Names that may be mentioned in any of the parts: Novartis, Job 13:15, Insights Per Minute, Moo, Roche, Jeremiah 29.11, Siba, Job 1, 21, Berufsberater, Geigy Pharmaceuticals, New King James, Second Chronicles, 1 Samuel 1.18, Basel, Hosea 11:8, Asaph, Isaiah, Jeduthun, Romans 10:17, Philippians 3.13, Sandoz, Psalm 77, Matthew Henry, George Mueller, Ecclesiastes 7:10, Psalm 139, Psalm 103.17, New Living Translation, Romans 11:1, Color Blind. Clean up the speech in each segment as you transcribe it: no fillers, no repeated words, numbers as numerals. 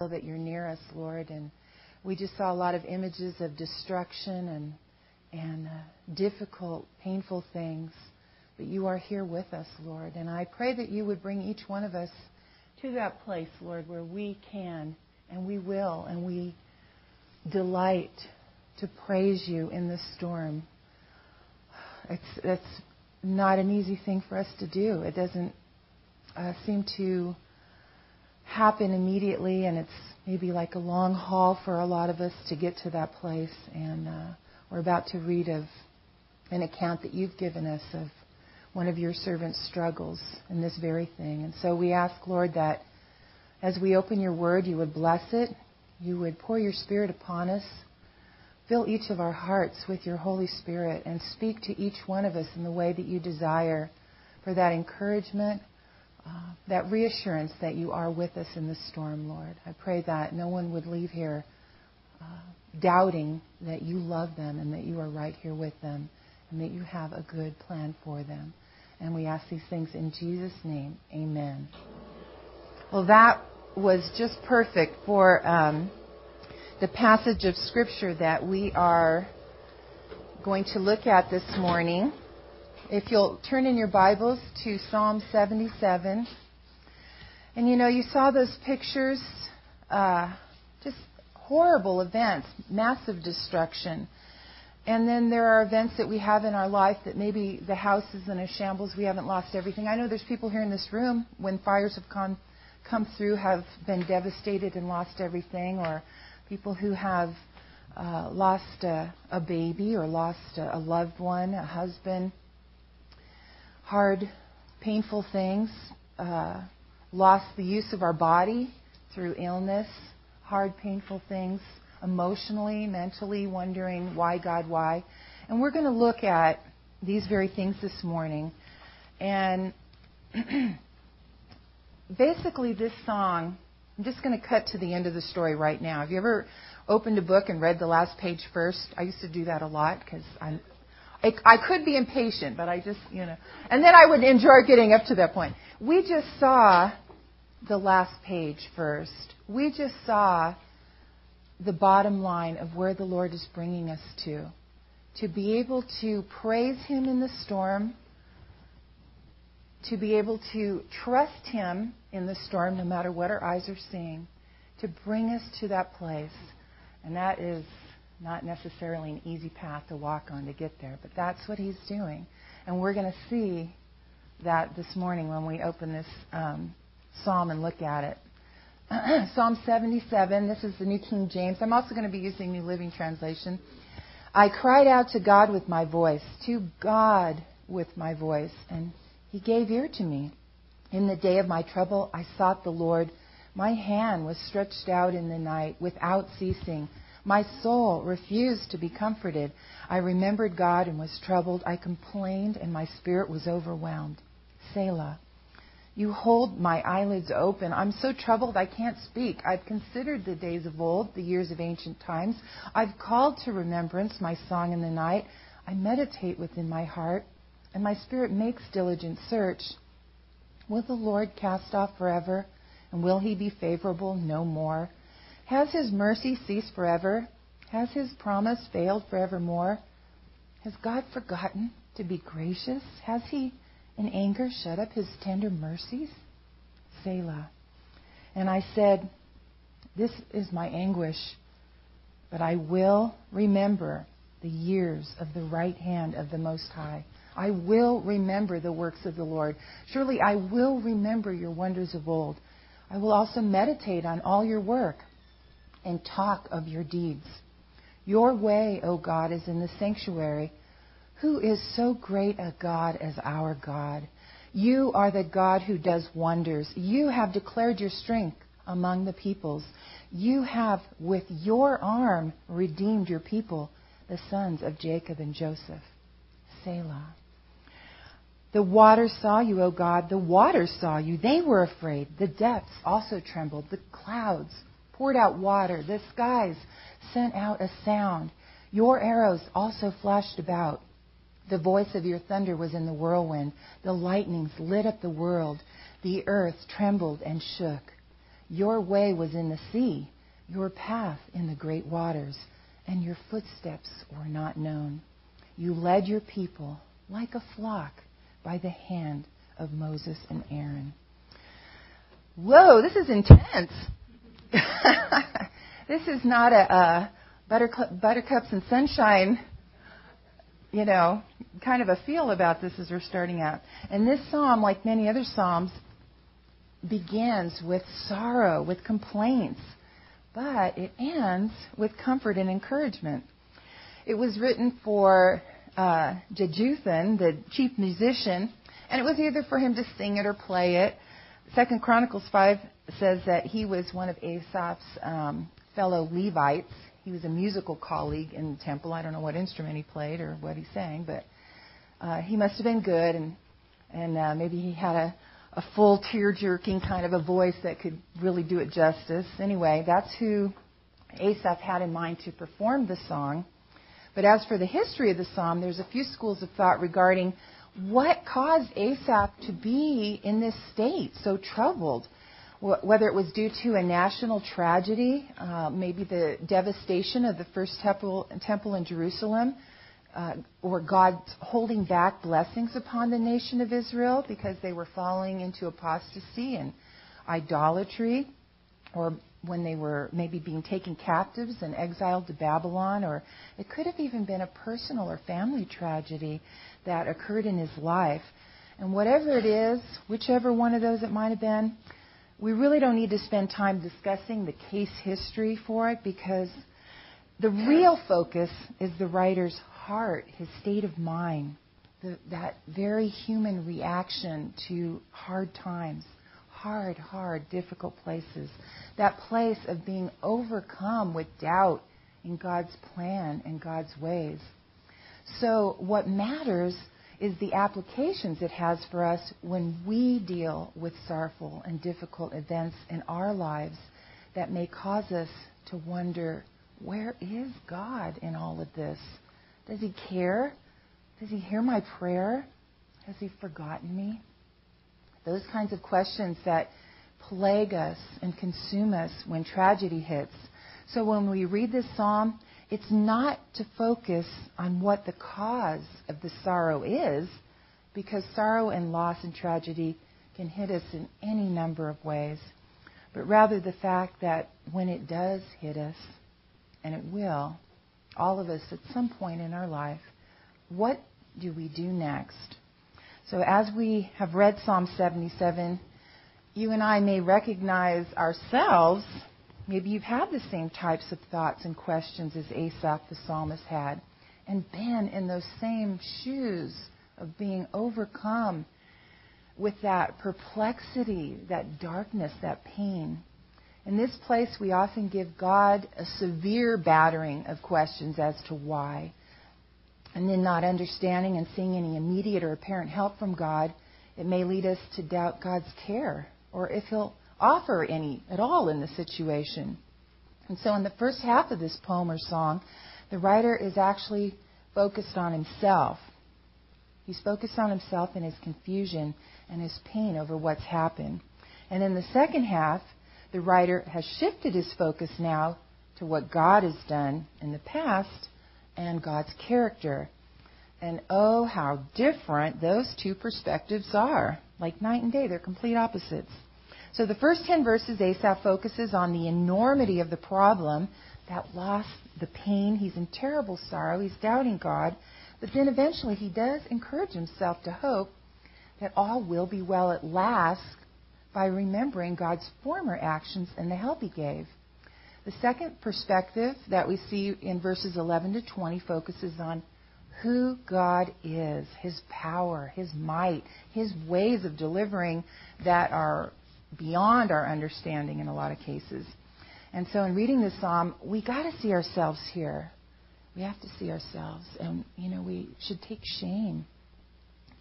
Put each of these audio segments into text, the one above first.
know that you're near us, Lord. And we just saw a lot of images of destruction and difficult, painful things. But you are here with us, Lord. And I pray that you would bring each one of us to that place, Lord, where we can and we will and we delight to praise you in the storm. It's not an easy thing for us to do. It doesn't seem to happen immediately, and it's maybe like a long haul for a lot of us to get to that place. And we're about to read of an account that you've given us of one of your servants' struggles in this very thing. And so we ask, Lord, that as we open your word, you would bless it. You would pour your Spirit upon us. Fill each of our hearts with your Holy Spirit and speak to each one of us in the way that you desire for that encouragement, that reassurance that you are with us in the storm, Lord. I pray that no one would leave here doubting that you love them and that you are right here with them and that you have a good plan for them. And we ask these things in Jesus' name. Amen. Well, that was just perfect for the passage of Scripture that we are going to look at this morning. If you'll turn in your Bibles to Psalm 77. And you know, you saw those pictures, just horrible events, massive destruction. And then there are events that we have in our life that maybe the house is in a shambles, we haven't lost everything. I know there's people here in this room when fires have come through have been devastated and lost everything, or people who have lost a baby or lost a loved one, a husband. Hard, painful things. Lost the use of our body through illness. Hard, painful things. Emotionally, mentally, wondering why, God, why. And we're going to look at these very things this morning. And basically this song, I'm just going to cut to the end of the story right now. Have you ever opened a book and read the last page first? I used to do that a lot because I could be impatient, but I just, And then I would enjoy getting up to that point. We just saw the last page first. We just saw the bottom line of where the Lord is bringing us to be able to praise Him in the storm, to be able to trust Him in the storm, no matter what our eyes are seeing, to bring us to that place. And that is not necessarily an easy path to walk on to get there, but that's what He's doing. And we're going to see that this morning when we open this psalm and look at it. Psalm 77, this is the New King James. I'm also going to be using New Living Translation. I cried out to God with my voice, and He gave ear to me. In the day of my trouble, I sought the Lord. My hand was stretched out in the night without ceasing. My soul refused to be comforted. I remembered God and was troubled. I complained, and my spirit was overwhelmed. Selah. You hold my eyelids open. I'm so troubled I can't speak. I've considered the days of old, the years of ancient times. I've called to remembrance my song in the night. I meditate within my heart, and my spirit makes diligent search. Will the Lord cast off forever? And will He be favorable no more? Has His mercy ceased forever? Has His promise failed forevermore? Has God forgotten to be gracious? Has He in anger shut up His tender mercies? Selah. And I said, this is my anguish, but I will remember the years of the right hand of the Most High. I will remember the works of the Lord. Surely I will remember your wonders of old. I will also meditate on all your work and talk of your deeds. Your way, O God, is in the sanctuary. Who is so great a God as our God? You are the God who does wonders. You have declared your strength among the peoples. You have, with your arm, redeemed your people, the sons of Jacob and Joseph. Selah. The waters saw you, O God. The waters saw you. They were afraid. The depths also trembled. The clouds poured out water. The skies sent out a sound. Your arrows also flashed about. The voice of your thunder was in the whirlwind. The lightnings lit up the world. The earth trembled and shook. Your way was in the sea, your path in the great waters, and your footsteps were not known. You led your people like a flock by the hand of Moses and Aaron. Whoa, this is intense. This is not a buttercups and sunshine, you know, kind of a feel about this as we're starting out. And this psalm, like many other psalms, begins with sorrow, with complaints, but it ends with comfort and encouragement. It was written for Jeduthun, the chief musician, and it was either for him to sing it or play it. Second Chronicles 5 says that he was one of Asaph's fellow Levites. He was a musical colleague in the temple. I don't know what instrument he played or what he sang, but he must have been good, and maybe he had a full tear-jerking kind of a voice that could really do it justice. Anyway, that's who Asaph had in mind to perform the song. But as for the history of the psalm, there's a few schools of thought regarding what caused Asaph to be in this state, so troubled, whether it was due to a national tragedy, maybe the devastation of the first temple in Jerusalem, or God holding back blessings upon the nation of Israel because they were falling into apostasy and idolatry, or when they were maybe being taken captives and exiled to Babylon, or it could have even been a personal or family tragedy that occurred in his life. And whatever it is, whichever one of those it might have been, we really don't need to spend time discussing the case history for it, because the real focus is the writer's heart, his state of mind, that very human reaction to hard times, hard, difficult places, that place of being overcome with doubt in God's plan and God's ways. So what matters is the applications it has for us when we deal with sorrowful and difficult events in our lives that may cause us to wonder, where is God in all of this? Does he care? Does he hear my prayer? Has he forgotten me? Those kinds of questions that plague us and consume us when tragedy hits. So when we read this psalm, it's not to focus on what the cause of the sorrow is, because sorrow and loss and tragedy can hit us in any number of ways, but rather the fact that when it does hit us, and it will, all of us at some point in our life, what do we do next? So as we have read Psalm 77, you and I may recognize ourselves. Maybe you've had the same types of thoughts and questions as Asaph the psalmist had, and been in those same shoes of being overcome with that perplexity, that darkness, that pain. In this place, we often give God a severe battering of questions as to why, and then not understanding and seeing any immediate or apparent help from God, it may lead us to doubt God's care, or if he'll offer any at all in the situation. And so in the first half of this poem or song, the writer is actually focused on himself. He's focused on himself and his confusion and his pain over what's happened. And in the second half, the writer has shifted his focus now to what God has done in the past and God's character. And oh, how different those two perspectives are. Like night and day, they're complete opposites. So the first 10 verses, Asaph focuses on the enormity of the problem, that loss, the pain. He's in terrible sorrow. He's doubting God. But then eventually he does encourage himself to hope that all will be well at last by remembering God's former actions and the help he gave. The second perspective that we see in verses 11 to 20 focuses on who God is, his power, his might, his ways of delivering that are beyond our understanding in a lot of cases. And so in reading this psalm, we got to see ourselves here. We have to see ourselves. And, you know, we should take shame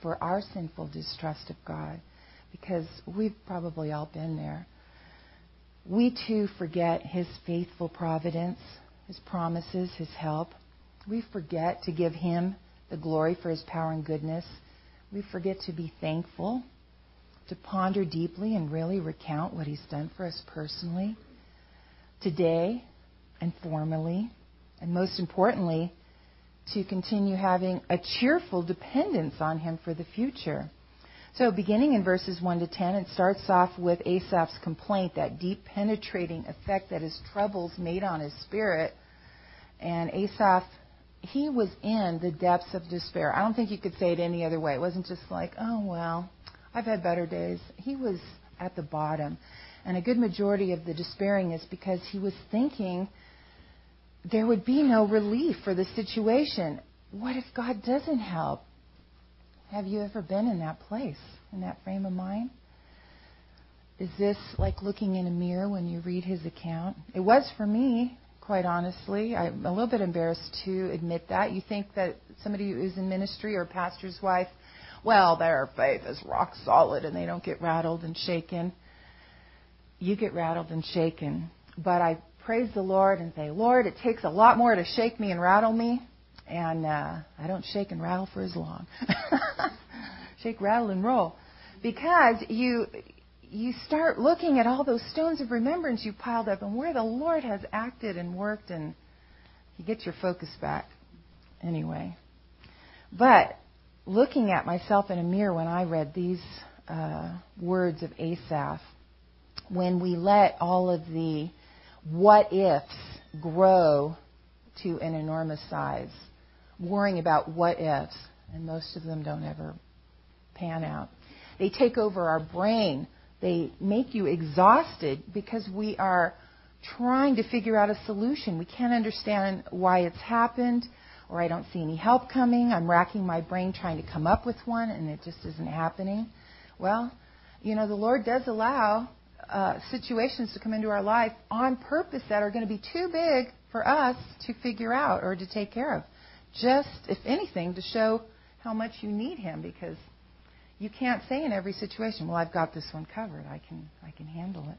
for our sinful distrust of God, because we've probably all been there. We too forget his faithful providence, his promises, his help. We forget to give him the glory for his power and goodness. We forget to be thankful. to ponder deeply and really recount what He's done for us personally, today and formally, and most importantly, to continue having a cheerful dependence on Him for the future. So beginning in verses 1 to 10, it starts off with Asaph's complaint, that deep penetrating effect that his troubles made on his spirit. And Asaph, he was in the depths of despair. I don't think you could say it any other way. It wasn't just like, oh, well, I've had better days. He was at the bottom. And a good majority of the despairing is because he was thinking there would be no relief for the situation. What if God doesn't help? Have you ever been in that place, in that frame of mind? Is this like looking in a mirror when you read his account? It was for me, quite honestly. I'm a little bit embarrassed to admit that. You think that somebody who is in ministry or a pastor's wife, well, their faith is rock solid and they don't get rattled and shaken. You get rattled and shaken. But I praise the Lord and say, Lord, it takes a lot more to shake me and rattle me. And I don't shake and rattle for as long. Shake, rattle, and roll. Because you start looking at all those stones of remembrance you piled up and where the Lord has acted and worked, and you get your focus back anyway. But looking at myself in a mirror when I read these words of Asaph, when we let all of the what-ifs grow to an enormous size, worrying about what ifs, and most of them don't ever pan out. They take over our brain. They make you exhausted because we are trying to figure out a solution. We can't understand why it's happened, or I don't see any help coming. I'm racking my brain trying to come up with one, and it just isn't happening. Well, you know, the Lord does allow situations to come into our life on purpose that are going to be too big for us to figure out or to take care of. Just, if anything, to show how much you need Him, because you can't say in every situation, well, I've got this one covered. I can handle it.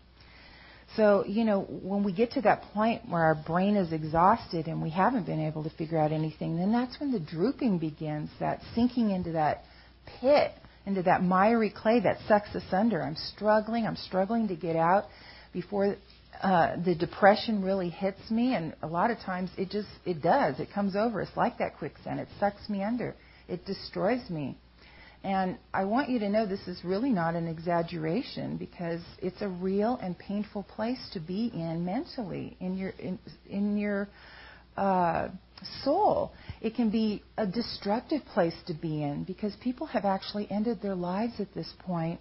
So, you know, when we get to that point where our brain is exhausted and we haven't been able to figure out anything, then that's when the drooping begins, that sinking into that pit, into that miry clay that sucks us under. I'm struggling to get out before the depression really hits me, and a lot of times it does. It comes over. It's like that quicksand. It sucks me under. It destroys me. And I want you to know this is really not an exaggeration, because it's a real and painful place to be in mentally, in your soul. It can be a destructive place to be in, because people have actually ended their lives at this point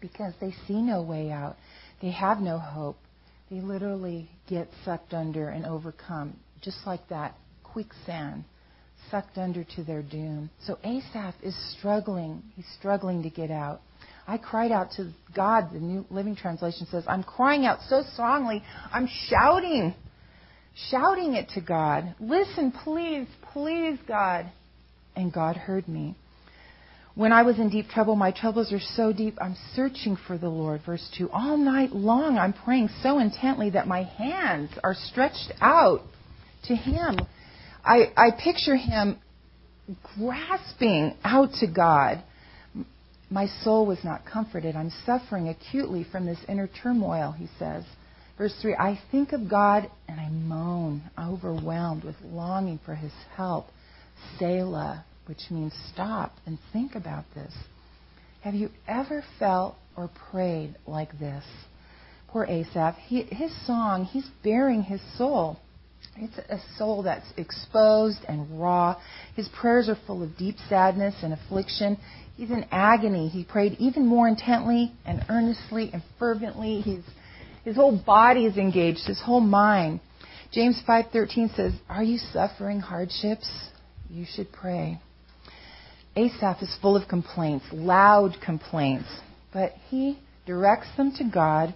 because they see no way out. They have no hope. They literally get sucked under and overcome, just like that quicksand, sucked under to their doom. So Asaph is struggling. He's struggling to get out. I cried out to God, the New Living Translation says. I'm crying out so strongly, I'm shouting it to God. Listen, please, please, God. And God heard me. When I was in deep trouble, my troubles are so deep, I'm searching for the Lord. Verse 2, all night long I'm praying so intently that my hands are stretched out to Him. I picture him grasping out to God. My soul was not comforted. I'm suffering acutely from this inner turmoil, he says. Verse 3, I think of God and I moan, overwhelmed with longing for His help. Selah, which means stop and think about this. Have you ever felt or prayed like this? Poor Asaph, his song, he's bearing his soul. It's a soul that's exposed and raw. His prayers are full of deep sadness and affliction. He's in agony. He prayed even more intently and earnestly and fervently. His whole body is engaged, his whole mind. James 5:13 says, are you suffering hardships? You should pray. Asaph is full of complaints, loud complaints, but he directs them to God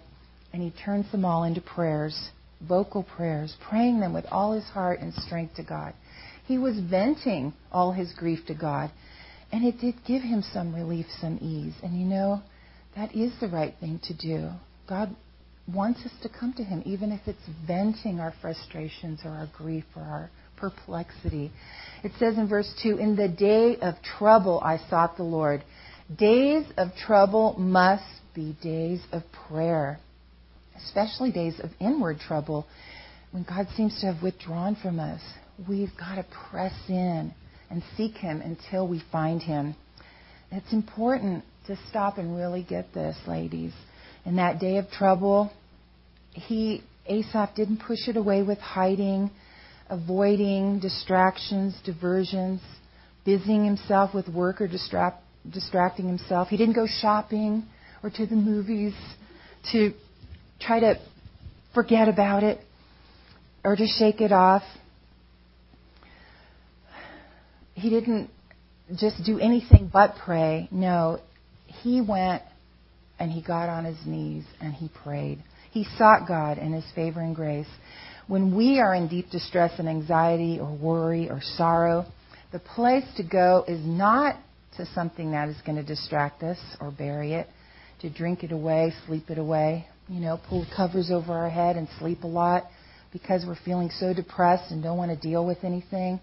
and he turns them all into prayers, vocal prayers, praying them with all his heart and strength to God. He was venting all his grief to God, and it did give him some relief, some ease. And you know, that is the right thing to do. God wants us to come to Him, even if it's venting our frustrations or our grief or our perplexity. It says in verse 2, in the day of trouble I sought the Lord, Days of trouble must be days of prayer, especially days of inward trouble. When God seems to have withdrawn from us, we've got to press in and seek Him until we find Him. It's important to stop and really get this, ladies. In that day of trouble, Asaph didn't push it away with hiding, avoiding distractions, diversions, busying himself with work or distracting himself. He didn't go shopping or to the movies to try to forget about it or to shake it off. He didn't just do anything but pray. No, he went and he got on his knees and he prayed. He sought God and His favor and grace. When we are in deep distress and anxiety or worry or sorrow, the place to go is not to something that is going to distract us or bury it, to drink it away, sleep it away, pull covers over our head and sleep a lot because we're feeling so depressed and don't want to deal with anything,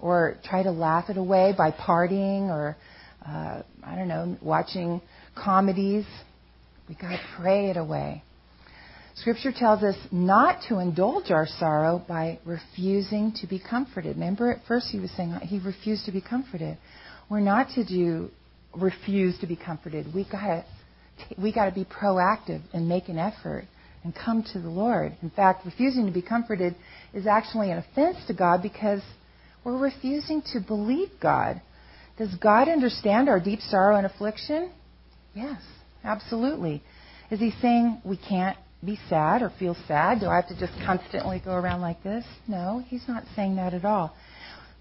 or try to laugh it away by partying or, watching comedies. We've got to pray it away. Scripture tells us not to indulge our sorrow by refusing to be comforted. Remember, at first he was saying he refused to be comforted. We're not to refuse to be comforted. We got to be proactive and make an effort and come to the Lord. In fact, refusing to be comforted is actually an offense to God because we're refusing to believe God. Does God understand our deep sorrow and affliction? Yes, absolutely. Is He saying we can't be sad or feel sad? Do I have to just constantly go around like this? No, He's not saying that at all.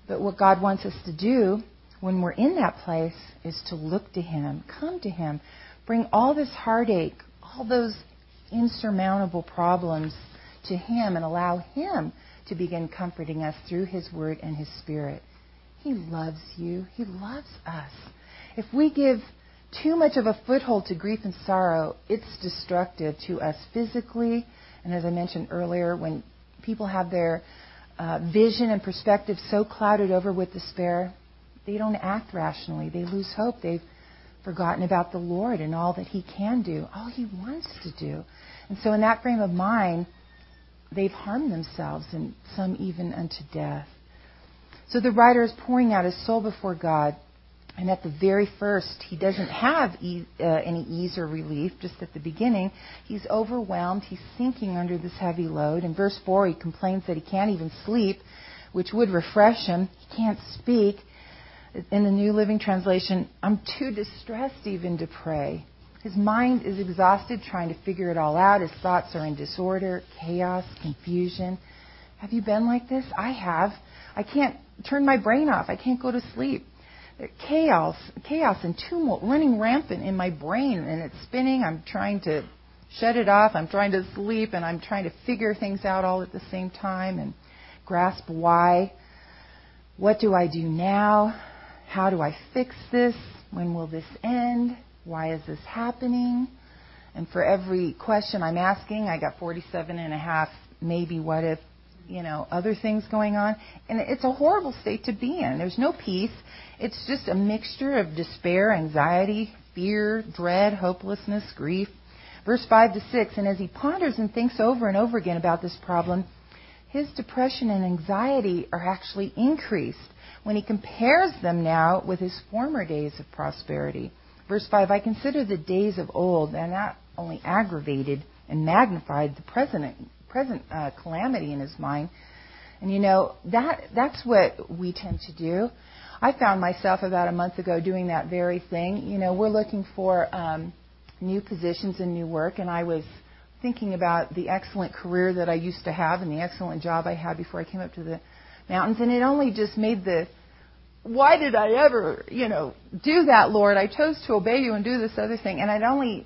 But what God wants us to do when we're in that place is to look to Him, come to Him, bring all this heartache, all those insurmountable problems to Him and allow Him to begin comforting us through His Word and His Spirit. He loves you. He loves us. If we give too much of a foothold to grief and sorrow, it's destructive to us physically. And as I mentioned earlier, when people have their vision and perspective so clouded over with despair, they don't act rationally. They lose hope. They've forgotten about the Lord and all that He can do, all He wants to do. And so in that frame of mind, they've harmed themselves, and some even unto death. So the writer is pouring out his soul before God. And at the very first, he doesn't have any ease or relief. Just at the beginning, he's overwhelmed. He's sinking under this heavy load. In verse 4, he complains that he can't even sleep, which would refresh him. He can't speak. In the New Living Translation, I'm too distressed even to pray. His mind is exhausted trying to figure it all out. His thoughts are in disorder, chaos, confusion. Have you been like this? I have. I can't turn my brain off. I can't go to sleep. Chaos and tumult running rampant in my brain, and it's spinning. I'm trying to shut it off. I'm trying to sleep, and I'm trying to figure things out all at the same time and grasp why. What do I do now? How do I fix this? When will this end? Why is this happening? And for every question I'm asking, I got 47 and a half, maybe, what if, other things going on. And it's a horrible state to be in. There's no peace. It's just a mixture of despair, anxiety, fear, dread, hopelessness, grief. Verse 5 to 6, and as he ponders and thinks over and over again about this problem, his depression and anxiety are actually increased when he compares them now with his former days of prosperity. Verse 5, I consider the days of old, and that only aggravated and magnified the present calamity in his mind. And that's what we tend to do. I found myself about a month ago doing that very thing. We're looking for new positions and new work, and I was thinking about the excellent career that I used to have and the excellent job I had before I came up to the mountains, and it only just made why did I ever, do that, Lord? I chose to obey you and do this other thing. And it only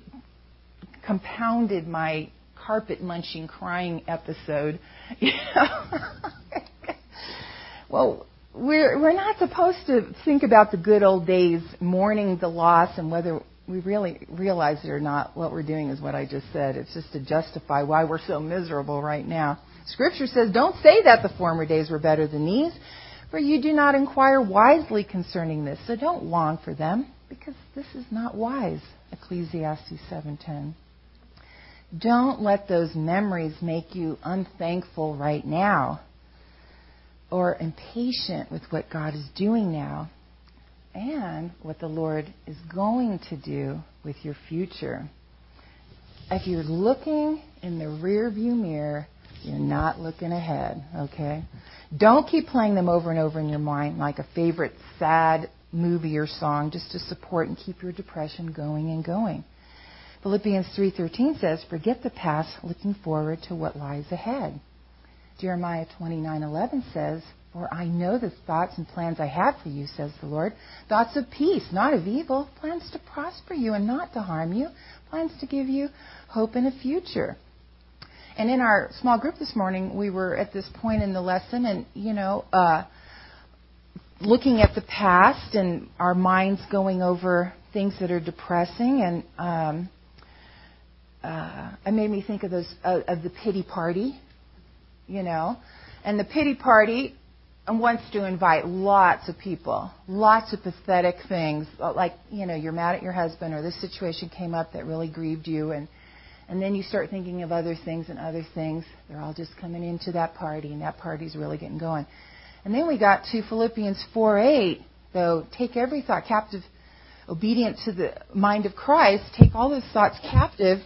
compounded my carpet-munching, crying episode. Well, we're not supposed to think about the good old days, mourning the loss, and whether we really realize it or not, what we're doing is what I just said. It's just to justify why we're so miserable right now. Scripture says, don't say that the former days were better than these, for you do not inquire wisely concerning this, so don't long for them. because this is not wise, Ecclesiastes 7:10. Don't let those memories make you unthankful right now or impatient with what God is doing now and what the Lord is going to do with your future. If you're looking in the rearview mirror, you're not looking ahead, okay? Don't keep playing them over and over in your mind like a favorite sad movie or song just to support and keep your depression going and going. Philippians 3.13 says, forget the past, looking forward to what lies ahead. Jeremiah 29.11 says, for I know the thoughts and plans I have for you, says the Lord, thoughts of peace, not of evil, plans to prosper you and not to harm you, plans to give you hope in a future. And in our small group this morning, we were at this point in the lesson and, looking at the past and our minds going over things that are depressing and it made me think of those of the pity party, and the pity party wants to invite lots of people, lots of pathetic things, like you're mad at your husband or this situation came up that really grieved you, and then you start thinking of other things and other things. They're all just coming into that party, and that party's really getting going. And then we got to Philippians 4:8, though, take every thought captive, obedient to the mind of Christ, take all those thoughts captive.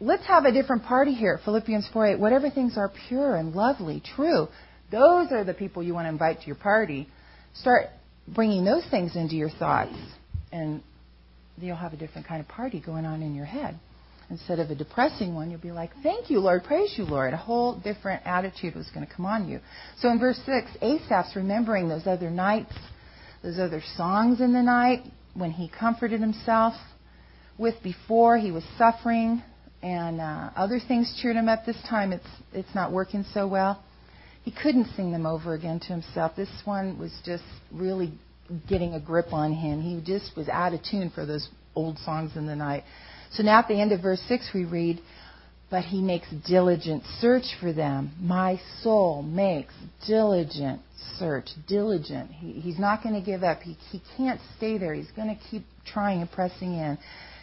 Let's have a different party here. Philippians 4:8, whatever things are pure and lovely, true, those are the people you want to invite to your party. Start bringing those things into your thoughts, and you'll have a different kind of party going on in your head. Instead of a depressing one, you'll be like, thank you, Lord, praise you, Lord. A whole different attitude was going to come on you. So in verse 6, Asaph's remembering those other nights, those other songs in the night, when he comforted himself with before he was suffering, and other things cheered him up. This time it's not working so well. He couldn't sing them over again to himself. This one was just really getting a grip on him. He just was out of tune for those old songs in the night. So now at the end of verse 6 we read, but he makes diligent search for them. My soul makes diligent search. Diligent. He's not going to give up. He can't stay there. He's going to keep trying and pressing in.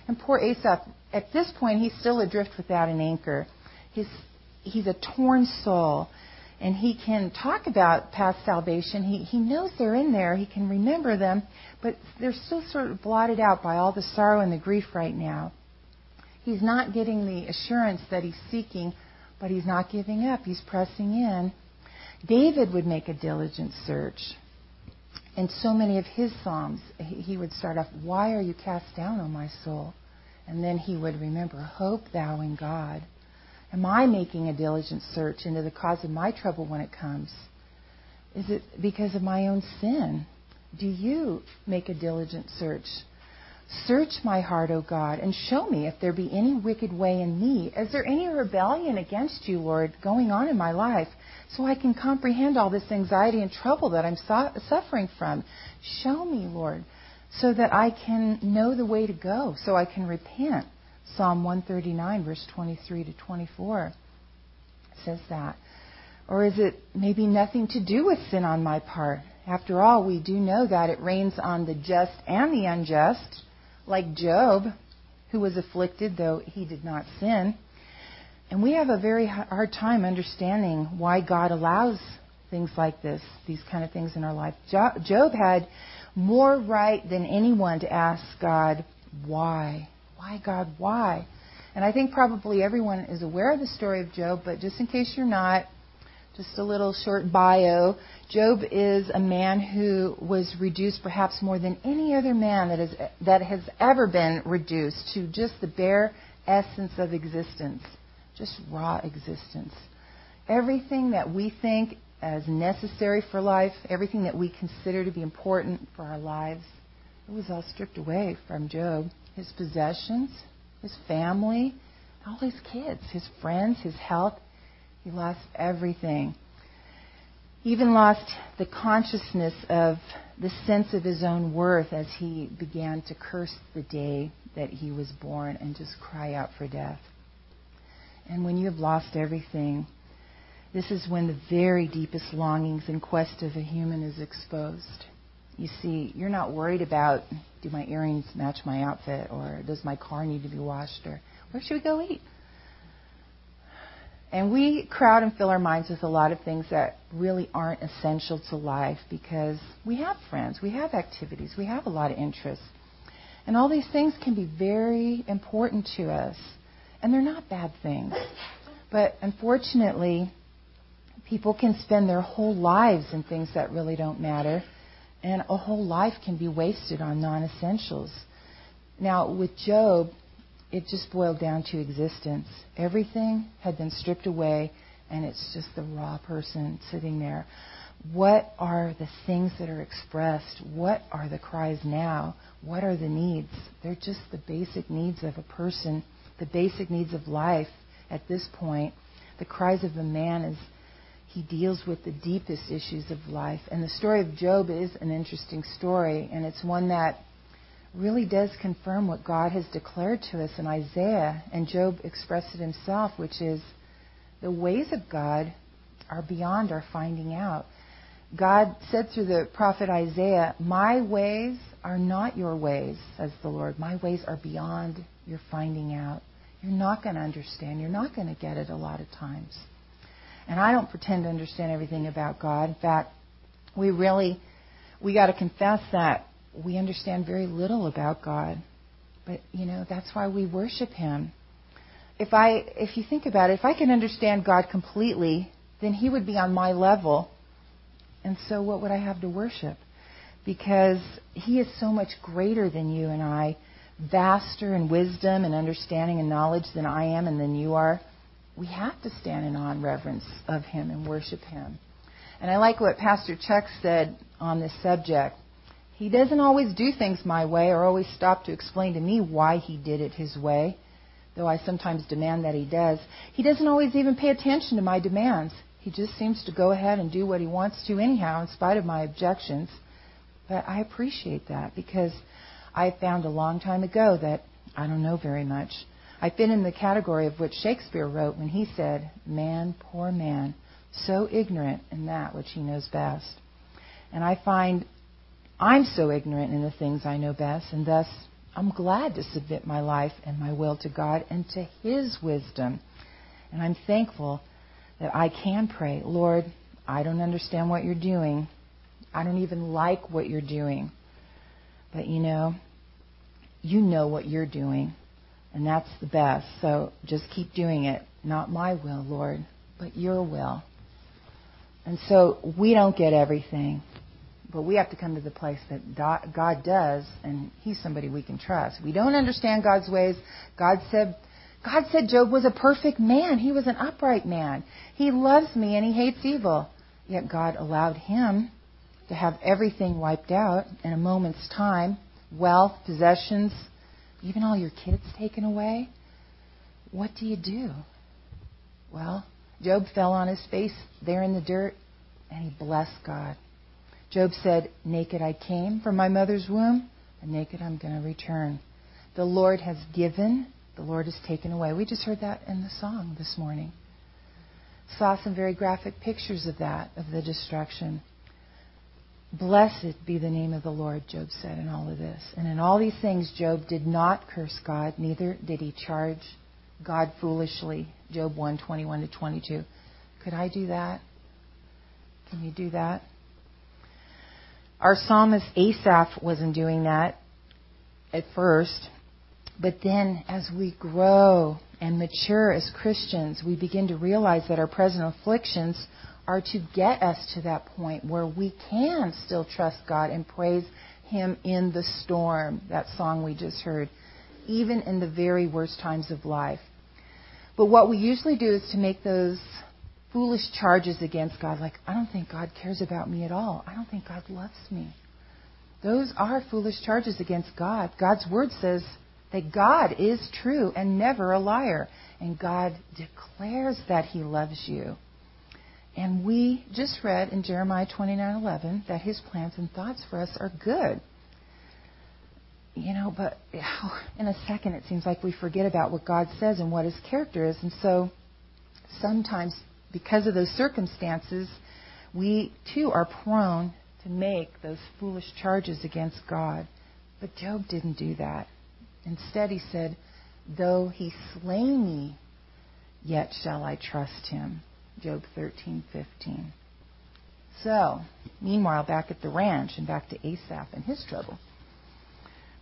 And poor Asaph, at this point, he's still adrift without an anchor. He's a torn soul. And he can talk about past salvation. He knows they're in there. He can remember them. But they're still sort of blotted out by all the sorrow and the grief right now. He's not getting the assurance that he's seeking, but he's not giving up. He's pressing in. David would make a diligent search. In so many of his psalms, he would start off, why are you cast down, O my soul? And then he would remember, hope thou in God. Am I making a diligent search into the cause of my trouble when it comes? Is it because of my own sin? Do you make a diligent search? Search my heart, O God, and show me if there be any wicked way in me. Is there any rebellion against you, Lord, going on in my life, so I can comprehend all this anxiety and trouble that I'm suffering from? Show me, Lord, so that I can know the way to go, so I can repent. Psalm 139, verse 23 to 24 says that. Or is it maybe nothing to do with sin on my part? After all, we do know that it rains on the just and the unjust. Like Job, who was afflicted, though he did not sin. And we have a very hard time understanding why God allows things like this, these kind of things in our life. Job had more right than anyone to ask God, why? Why, God, why? And I think probably everyone is aware of the story of Job, but just in case you're not, just a little short bio. Job is a man who was reduced perhaps more than any other man that has ever been reduced to just the bare essence of existence, just raw existence. Everything that we think as necessary for life, everything that we consider to be important for our lives, it was all stripped away from Job. His possessions, his family, all his kids, his friends, his health. He lost everything. He even lost the consciousness of the sense of his own worth as he began to curse the day that he was born and just cry out for death. And when you have lost everything, this is when the very deepest longings and quest of a human is exposed. you see, you're not worried about, do my earrings match my outfit, or does my car need to be washed, or where should we go eat? And we crowd and fill our minds with a lot of things that really aren't essential to life, because we have friends, we have activities, we have a lot of interests. And all these things can be very important to us. And they're not bad things. But unfortunately, people can spend their whole lives in things that really don't matter. And a whole life can be wasted on non-essentials. Now, with Job, it just boiled down to existence. Everything had been stripped away, and it's just the raw person sitting there. What are the things that are expressed? What are the cries now? What are the needs? They're just the basic needs of a person, the basic needs of life at this point. The cries of the man is he deals with the deepest issues of life. And the story of Job is an interesting story, and it's one that really does confirm what God has declared to us in Isaiah. And Job expressed it himself, which is the ways of God are beyond our finding out. God said through the prophet Isaiah, my ways are not your ways, says the Lord. My ways are beyond your finding out. You're not going to understand. You're not going to get it a lot of times. And I don't pretend to understand everything about God. In fact, we got to confess that we understand very little about God. But, you know, that's why we worship Him. If you think about it, if I can understand God completely, then He would be on my level. And so what would I have to worship? Because He is so much greater than you and I, vaster in wisdom and understanding and knowledge than I am and than you are. We have to stand in awe and reverence of Him and worship Him. And I like what Pastor Chuck said on this subject. He doesn't always do things my way or always stop to explain to me why He did it His way, though I sometimes demand that He does. He doesn't always even pay attention to my demands. He just seems to go ahead and do what He wants to anyhow, in spite of my objections. But I appreciate that, because I found a long time ago that I don't know very much. I fit in the category of what Shakespeare wrote when he said, man, poor man, so ignorant in that which he knows best. And I find I'm so ignorant in the things I know best, and thus I'm glad to submit my life and my will to God and to His wisdom. And I'm thankful that I can pray, Lord, I don't understand what You're doing. I don't even like what You're doing. But you know what You're doing, and that's the best. So just keep doing it. Not my will, Lord, but Your will. And so we don't get everything, but we have to come to the place that God does, and He's somebody we can trust. We don't understand God's ways. God said Job was a perfect man. He was an upright man. He loves me and He hates evil. Yet God allowed him to have everything wiped out in a moment's time. Wealth, possessions, even all your kids taken away. What do? Well, Job fell on his face there in the dirt and he blessed God. Job said, naked I came from my mother's womb, and naked I'm going to return. The Lord has given, the Lord has taken away. We just heard that in the song this morning. Saw some very graphic pictures of that, of the destruction. Blessed be the name of the Lord, Job said in all of this. And in all these things, Job did not curse God, neither did he charge God foolishly. Job 1, 21 to 22. Could I do that? Can you do that? Our psalmist Asaph wasn't doing that at first. But then as we grow and mature as Christians, we begin to realize that our present afflictions are to get us to that point where we can still trust God and praise Him in the storm, that song we just heard, even in the very worst times of life. But what we usually do is to make those foolish charges against God, like, I don't think God cares about me at all. I don't think God loves me. Those are foolish charges against God. God's Word says that God is true and never a liar. And God declares that He loves you. And we just read in Jeremiah 29:11 that His plans and thoughts for us are good. But in a second it seems like we forget about what God says and what His character is. And so sometimes because of those circumstances, we too are prone to make those foolish charges against God. But Job didn't do that. Instead, he said, though he slay me, yet shall I trust him. Job 13:15. So, meanwhile, back at the ranch and back to Asaph and his trouble,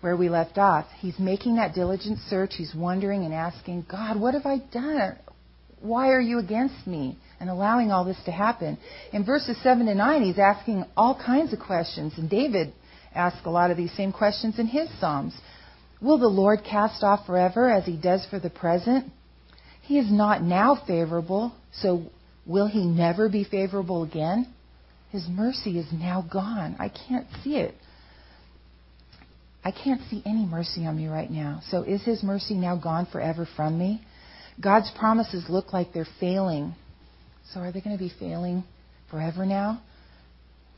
where we left off, he's making that diligent search. He's wondering and asking, God, what have I done? Why are you against me and allowing all this to happen? In verses 7 to 9, he's asking all kinds of questions. And David asks a lot of these same questions in his Psalms. Will the Lord cast off forever as he does for the present? He is not now favorable, so will he never be favorable again? His mercy is now gone. I can't see it. I can't see any mercy on me right now. So is his mercy now gone forever from me? God's promises look like they're failing. So are they going to be failing forever now?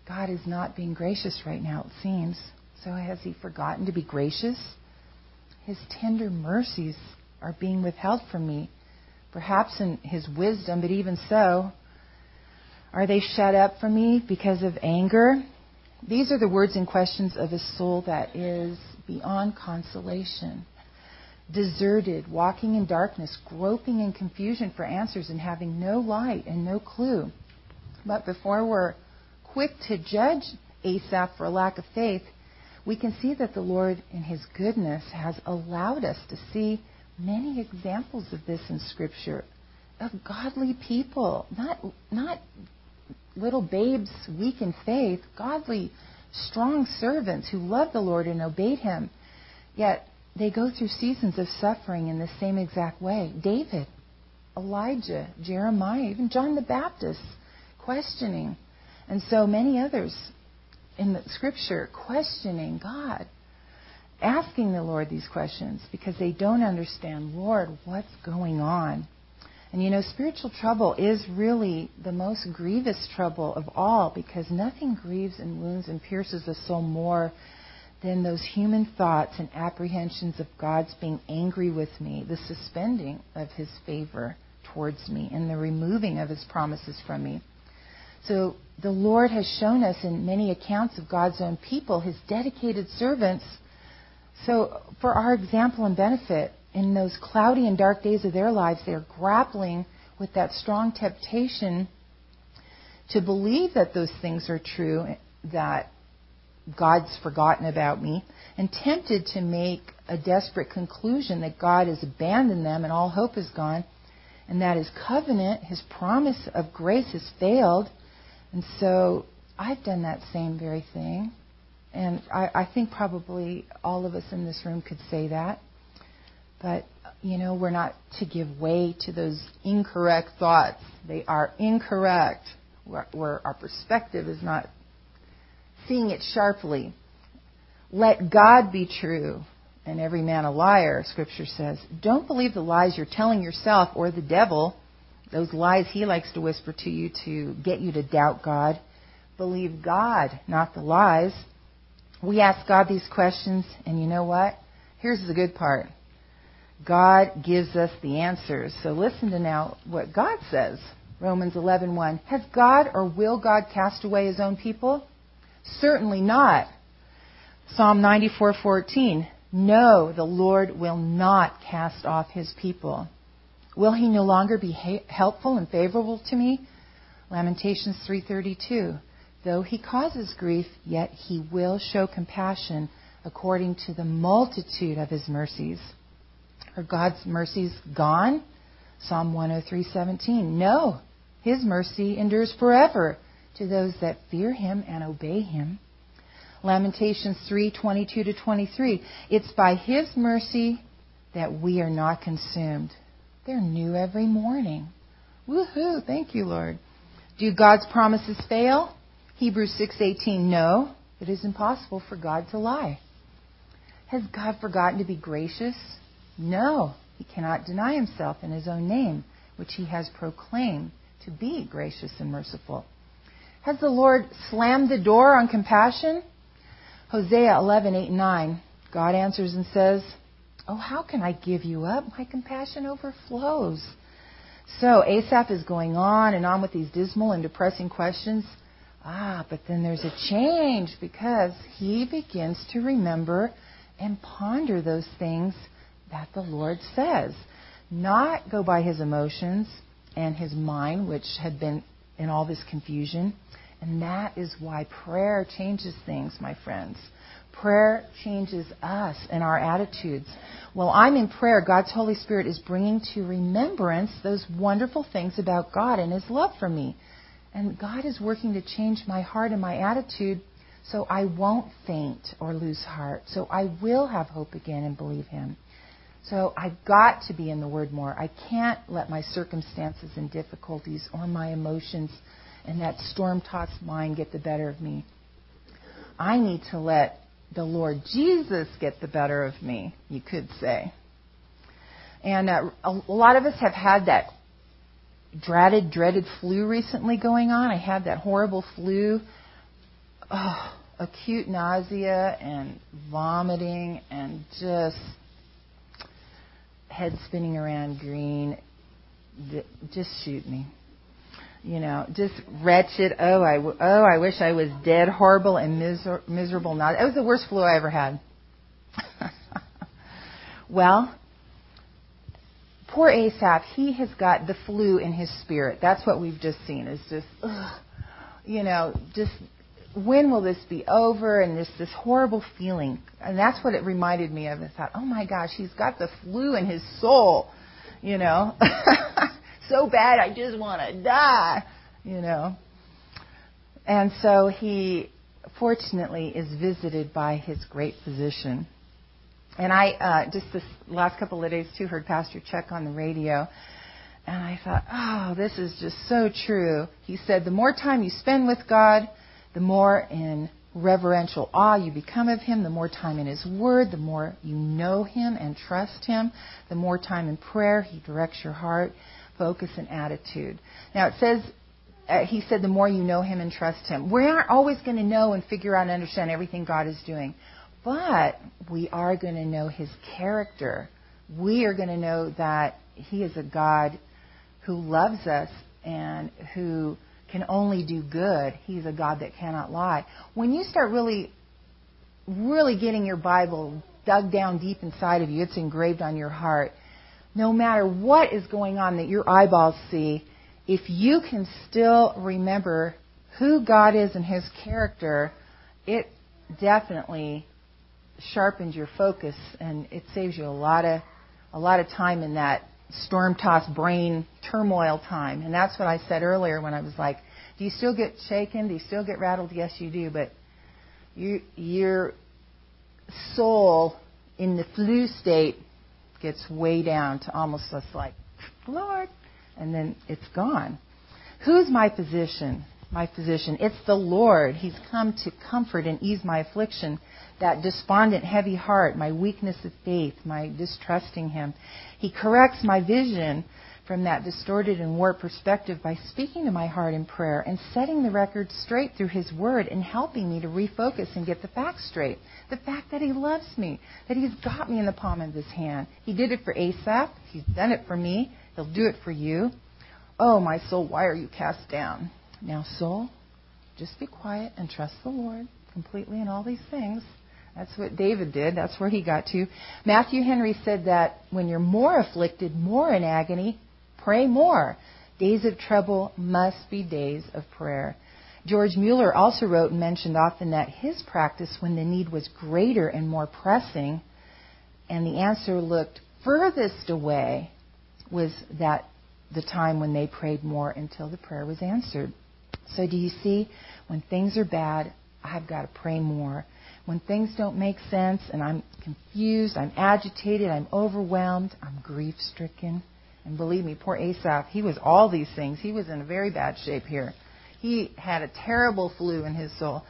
God is not being gracious right now, it seems. So has he forgotten to be gracious? His tender mercies are being withheld from me, perhaps in his wisdom, but even so, are they shut up from me because of anger? These are the words and questions of a soul that is beyond consolation, deserted, walking in darkness, groping in confusion for answers and having no light and no clue. But before we're quick to judge Asaph for a lack of faith, we can see that the Lord in his goodness has allowed us to see many examples of this in Scripture, of godly people, not little babes weak in faith, godly, strong servants who loved the Lord and obeyed him. Yet they go through seasons of suffering in the same exact way. David, Elijah, Jeremiah, even John the Baptist, questioning, and so many others in the Scripture questioning God, asking the Lord these questions because they don't understand, Lord, what's going on? And you know, spiritual trouble is really the most grievous trouble of all, because nothing grieves and wounds and pierces a soul more than those human thoughts and apprehensions of God's being angry with me, the suspending of his favor towards me, and the removing of his promises from me. So the Lord has shown us in many accounts of God's own people, his dedicated servants. So for our example and benefit, in those cloudy and dark days of their lives, they're grappling with that strong temptation to believe that those things are true, that God's forgotten about me, and tempted to make a desperate conclusion that God has abandoned them and all hope is gone, and that his covenant, his promise of grace has failed. And so I've done that same very thing. And I think probably all of us in this room could say that. But, you know, we're not to give way to those incorrect thoughts. They are incorrect, where our perspective is not seeing it sharply. Let God be true and every man a liar, Scripture says. Don't believe the lies you're telling yourself or the devil, those lies he likes to whisper to you to get you to doubt God. Believe God, not the lies. We ask God these questions, and you know what? Here's the good part. God gives us the answers. So listen to now what God says. Romans 11:1. Has God or will God cast away his own people? Certainly not. Psalm 94:14. No, the Lord will not cast off his people. Will he no longer be helpful and favorable to me? Lamentations 3:32. Though he causes grief, yet he will show compassion according to the multitude of his mercies. Are God's mercies gone? Psalm 103.17. No, his mercy endures forever to those that fear him and obey him. Lamentations 3.22-23. It's by his mercy that we are not consumed. They're new every morning. Woohoo! Thank you, Lord. Do God's promises fail? Hebrews 6.18. No, it is impossible for God to lie. Has God forgotten to be gracious? No, he cannot deny himself in his own name, which he has proclaimed to be gracious and merciful. Has the Lord slammed the door on compassion? Hosea 11:8-9. God answers and says, oh, how can I give you up? My compassion overflows. So Asaph is going on and on with these dismal and depressing questions. But then there's a change because he begins to remember and ponder those things that the Lord says. Not go by his emotions and his mind, which had been in all this confusion. And that is why prayer changes things, my friends. Prayer changes us and our attitudes. While I'm in prayer, God's Holy Spirit is bringing to remembrance those wonderful things about God and his love for me. And God is working to change my heart and my attitude so I won't faint or lose heart. So I will have hope again and believe him. So I've got to be in the Word more. I can't let my circumstances and difficulties or my emotions and that storm-tossed mind get the better of me. I need to let the Lord Jesus get the better of me, you could say. And a lot of us have had that dreaded flu recently going on. I had that horrible flu, acute nausea and vomiting and just head spinning around green. Just shoot me. You know, just wretched. I wish I was dead, horrible and miserable. It was the worst flu I ever had. Well, poor Asaph, he has got the flu in his spirit. That's what we've just seen. It's just, when will this be over? And just this horrible feeling. And that's what it reminded me of. I thought, oh my gosh, he's got the flu in his soul, So bad, I just want to die, And so he, fortunately, is visited by his great physician. And I, just this last couple of days, too, heard Pastor Chuck on the radio. And I thought, this is just so true. He said, the more time you spend with God, the more in reverential awe you become of him, the more time in his word, the more you know him and trust him, the more time in prayer, he directs your heart, focus, and attitude. Now, it says, he said, the more you know him and trust him. We aren't always going to know and figure out and understand everything God is doing. But we are going to know his character. We are going to know that he is a God who loves us and who can only do good. He's a God that cannot lie. When you start really, really getting your Bible dug down deep inside of you, it's engraved on your heart. No matter what is going on that your eyeballs see, if you can still remember who God is and his character, it definitely sharpens your focus, and it saves you a lot of time in that storm-tossed brain turmoil time. And that's what I said earlier when I was like, do you still get shaken? Do you still get rattled? Yes, you do. But your soul in the flu state gets way down to almost just like, Lord, and then it's gone. Who's my physician? My physician, it's the Lord. He's come to comfort and ease my affliction, that despondent, heavy heart, my weakness of faith, my distrusting him. He corrects my vision from that distorted and warped perspective by speaking to my heart in prayer and setting the record straight through his word and helping me to refocus and get the facts straight. The fact that he loves me, that he's got me in the palm of his hand. He did it for Asaph. He's done it for me. He'll do it for you. Oh, my soul, why are you cast down? Now, soul, just be quiet and trust the Lord completely in all these things. That's what David did. That's where he got to. Matthew Henry said that when you're more afflicted, more in agony, pray more. Days of trouble must be days of prayer. George Mueller also wrote and mentioned often that his practice, when the need was greater and more pressing, and the answer looked furthest away, was that the time when they prayed more until the prayer was answered. So do you see, when things are bad, I've got to pray more. When things don't make sense and I'm confused, I'm agitated, I'm overwhelmed, I'm grief-stricken. And believe me, poor Asaph, he was all these things. He was in a very bad shape here. He had a terrible flu in his soul.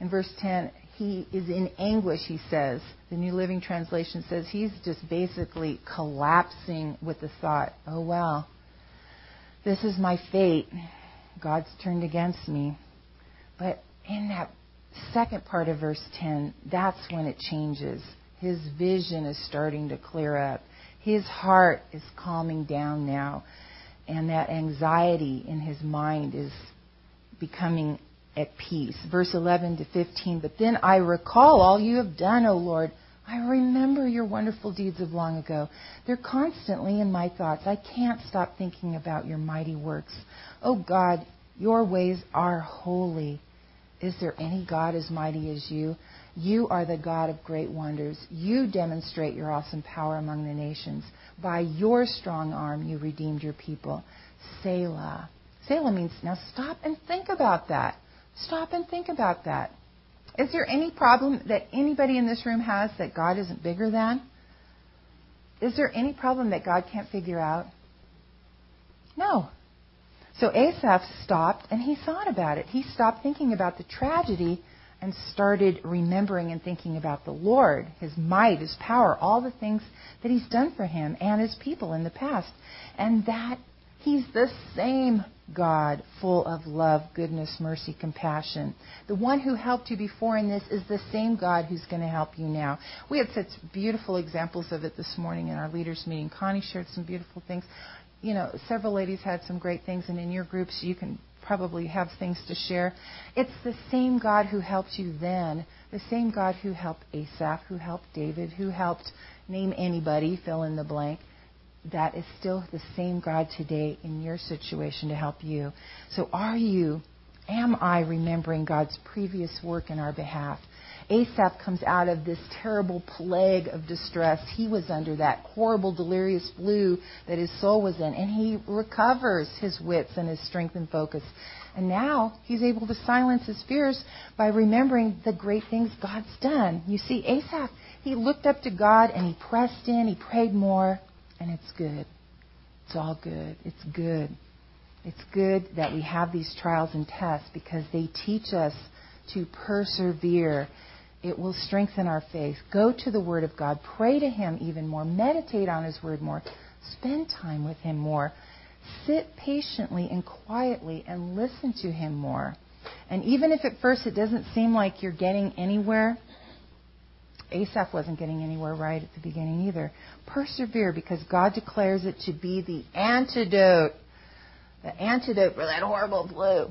In verse 10, he is in anguish, he says. The New Living Translation says he's just basically collapsing with the thought, oh, wow, this is my fate. God's turned against me. But in that second part of verse 10, that's when it changes. His vision is starting to clear up. His heart is calming down now. And that anxiety in his mind is becoming at peace. Verse 11 to 15, but then I recall all you have done, O Lord. I remember your wonderful deeds of long ago. They're constantly in my thoughts. I can't stop thinking about your mighty works. O God, your ways are holy. Is there any God as mighty as you? You are the God of great wonders. You demonstrate your awesome power among the nations. By your strong arm, you redeemed your people. Selah. Selah means, now stop and think about that. Stop and think about that. Is there any problem that anybody in this room has that God isn't bigger than? Is there any problem that God can't figure out? No. So Asaph stopped and he thought about it. He stopped thinking about the tragedy and started remembering and thinking about the Lord, his might, his power, all the things that he's done for him and his people in the past. And that he's the same God, full of love, goodness, mercy, compassion. The one who helped you before in this is the same God who's going to help you now. We had such beautiful examples of it this morning in our leaders' meeting. Connie shared some beautiful things. You know, several ladies had some great things, and in your groups you can probably have things to share. It's the same God who helped you then, the same God who helped Asaph, who helped David, who helped name anybody, fill in the blank. That is still the same God today in your situation to help you. So am I remembering God's previous work in our behalf? Asaph comes out of this terrible plague of distress. He was under that horrible delirious flu that his soul was in, and he recovers his wits and his strength and focus. And now he's able to silence his fears by remembering the great things God's done. You see, Asaph, he looked up to God and he pressed in, he prayed more, and it's good. It's all good. It's good. It's good that we have these trials and tests because they teach us to persevere. It will strengthen our faith. Go to the Word of God. Pray to Him even more. Meditate on His Word more. Spend time with Him more. Sit patiently and quietly and listen to Him more. And even if at first it doesn't seem like you're getting anywhere, Asaph wasn't getting anywhere right at the beginning either. Persevere because God declares it to be the antidote. The antidote for that horrible flu.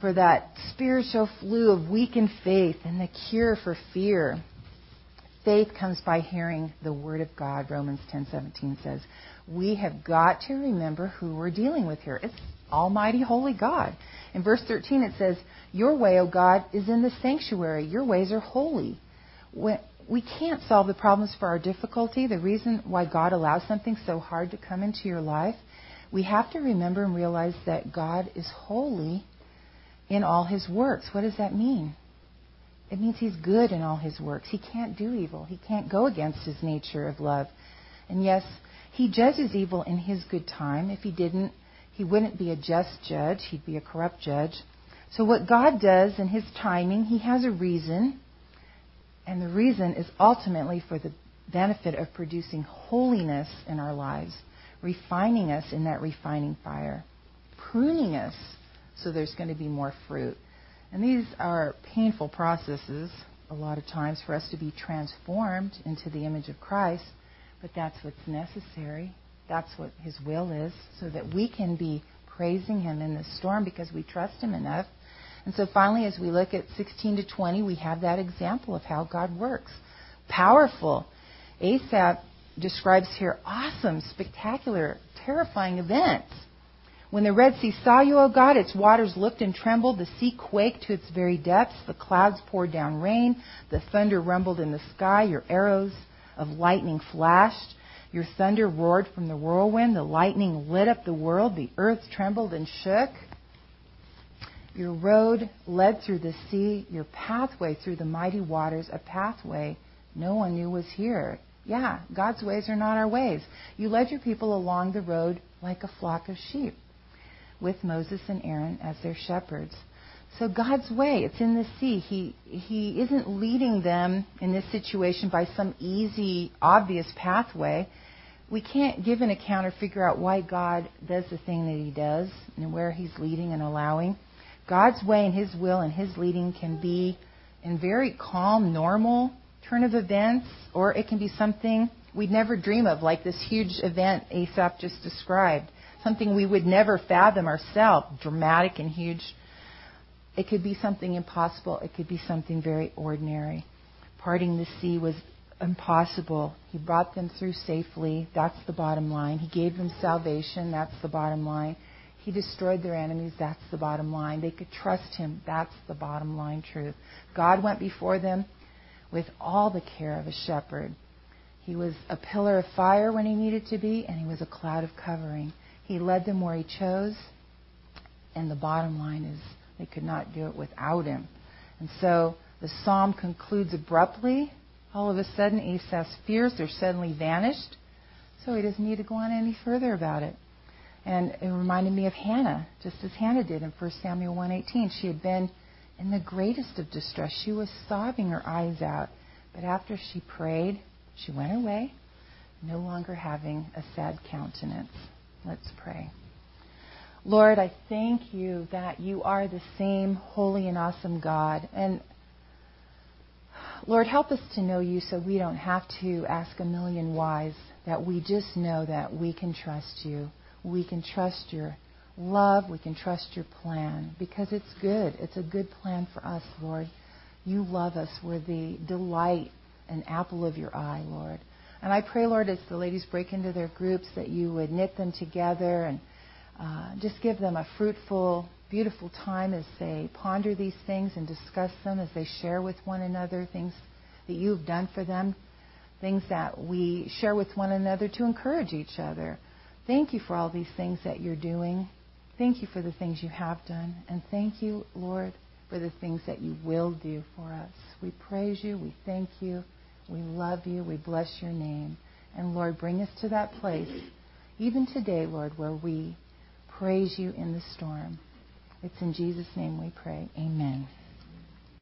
For that spiritual flu of weakened faith and the cure for fear. Faith comes by hearing the Word of God, Romans 10:17 says. We have got to remember who we're dealing with here. It's Almighty, Holy God. In verse 13 it says, your way, O God, is in the sanctuary. Your ways are holy. We can't solve the problems for our difficulty, the reason why God allows something so hard to come into your life. We have to remember and realize that God is holy in all His works. What does that mean? It means He's good in all His works. He can't do evil. He can't go against His nature of love. And yes, He judges evil in His good time. If He didn't, He wouldn't be a just judge. He'd be a corrupt judge. So what God does in His timing, He has a reason. And the reason is ultimately for the benefit of producing holiness in our lives, refining us in that refining fire, pruning us so there's going to be more fruit. And these are painful processes a lot of times for us to be transformed into the image of Christ, but that's what's necessary. That's what His will is, so that we can be praising Him in this storm because we trust Him enough. And so finally, as we look at 16 to 20, we have that example of how God works. Powerful. Asaph describes here awesome, spectacular, terrifying events. When the Red Sea saw you, O God, its waters looked and trembled. The sea quaked to its very depths. The clouds poured down rain. The thunder rumbled in the sky. Your arrows of lightning flashed. Your thunder roared from the whirlwind. The lightning lit up the world. The earth trembled and shook. Your road led through the sea, your pathway through the mighty waters, a pathway no one knew was here. Yeah, God's ways are not our ways. You led your people along the road like a flock of sheep, with Moses and Aaron as their shepherds. So God's way, it's in the sea. He isn't leading them in this situation by some easy, obvious pathway. We can't give an account or figure out why God does the thing that He does and where He's leading and allowing. God's way and His will and His leading can be in very calm, normal turn of events, or it can be something we'd never dream of, like this huge event Asaph just described, something we would never fathom ourselves, dramatic and huge. It could be something impossible. It could be something very ordinary. Parting the sea was impossible. He brought them through safely. That's the bottom line. He gave them salvation. That's the bottom line. He destroyed their enemies. That's the bottom line. They could trust him. That's the bottom line truth. God went before them with all the care of a shepherd. He was a pillar of fire when he needed to be, and he was a cloud of covering. He led them where he chose, and the bottom line is they could not do it without him. And so the psalm concludes abruptly. All of a sudden, Asaph's fears are suddenly vanished, so he doesn't need to go on any further about it. And it reminded me of Hannah, just as Hannah did in 1 Samuel 1.18. She had been in the greatest of distress. She was sobbing her eyes out. But after she prayed, she went away, no longer having a sad countenance. Let's pray. Lord, I thank you that you are the same holy and awesome God. And Lord, help us to know you so we don't have to ask a million whys, that we just know that we can trust you. We can trust your love. We can trust your plan because it's good. It's a good plan for us, Lord. You love us. We're the delight and apple of your eye, Lord. And I pray, Lord, as the ladies break into their groups, that you would knit them together and just give them a fruitful, beautiful time as they ponder these things and discuss them, as they share with one another things that you've done for them, things that we share with one another to encourage each other. Thank you for all these things that you're doing. Thank you for the things you have done. And thank you, Lord, for the things that you will do for us. We praise you. We thank you. We love you. We bless your name. And, Lord, bring us to that place, even today, Lord, where we praise you in the storm. It's in Jesus' name we pray. Amen.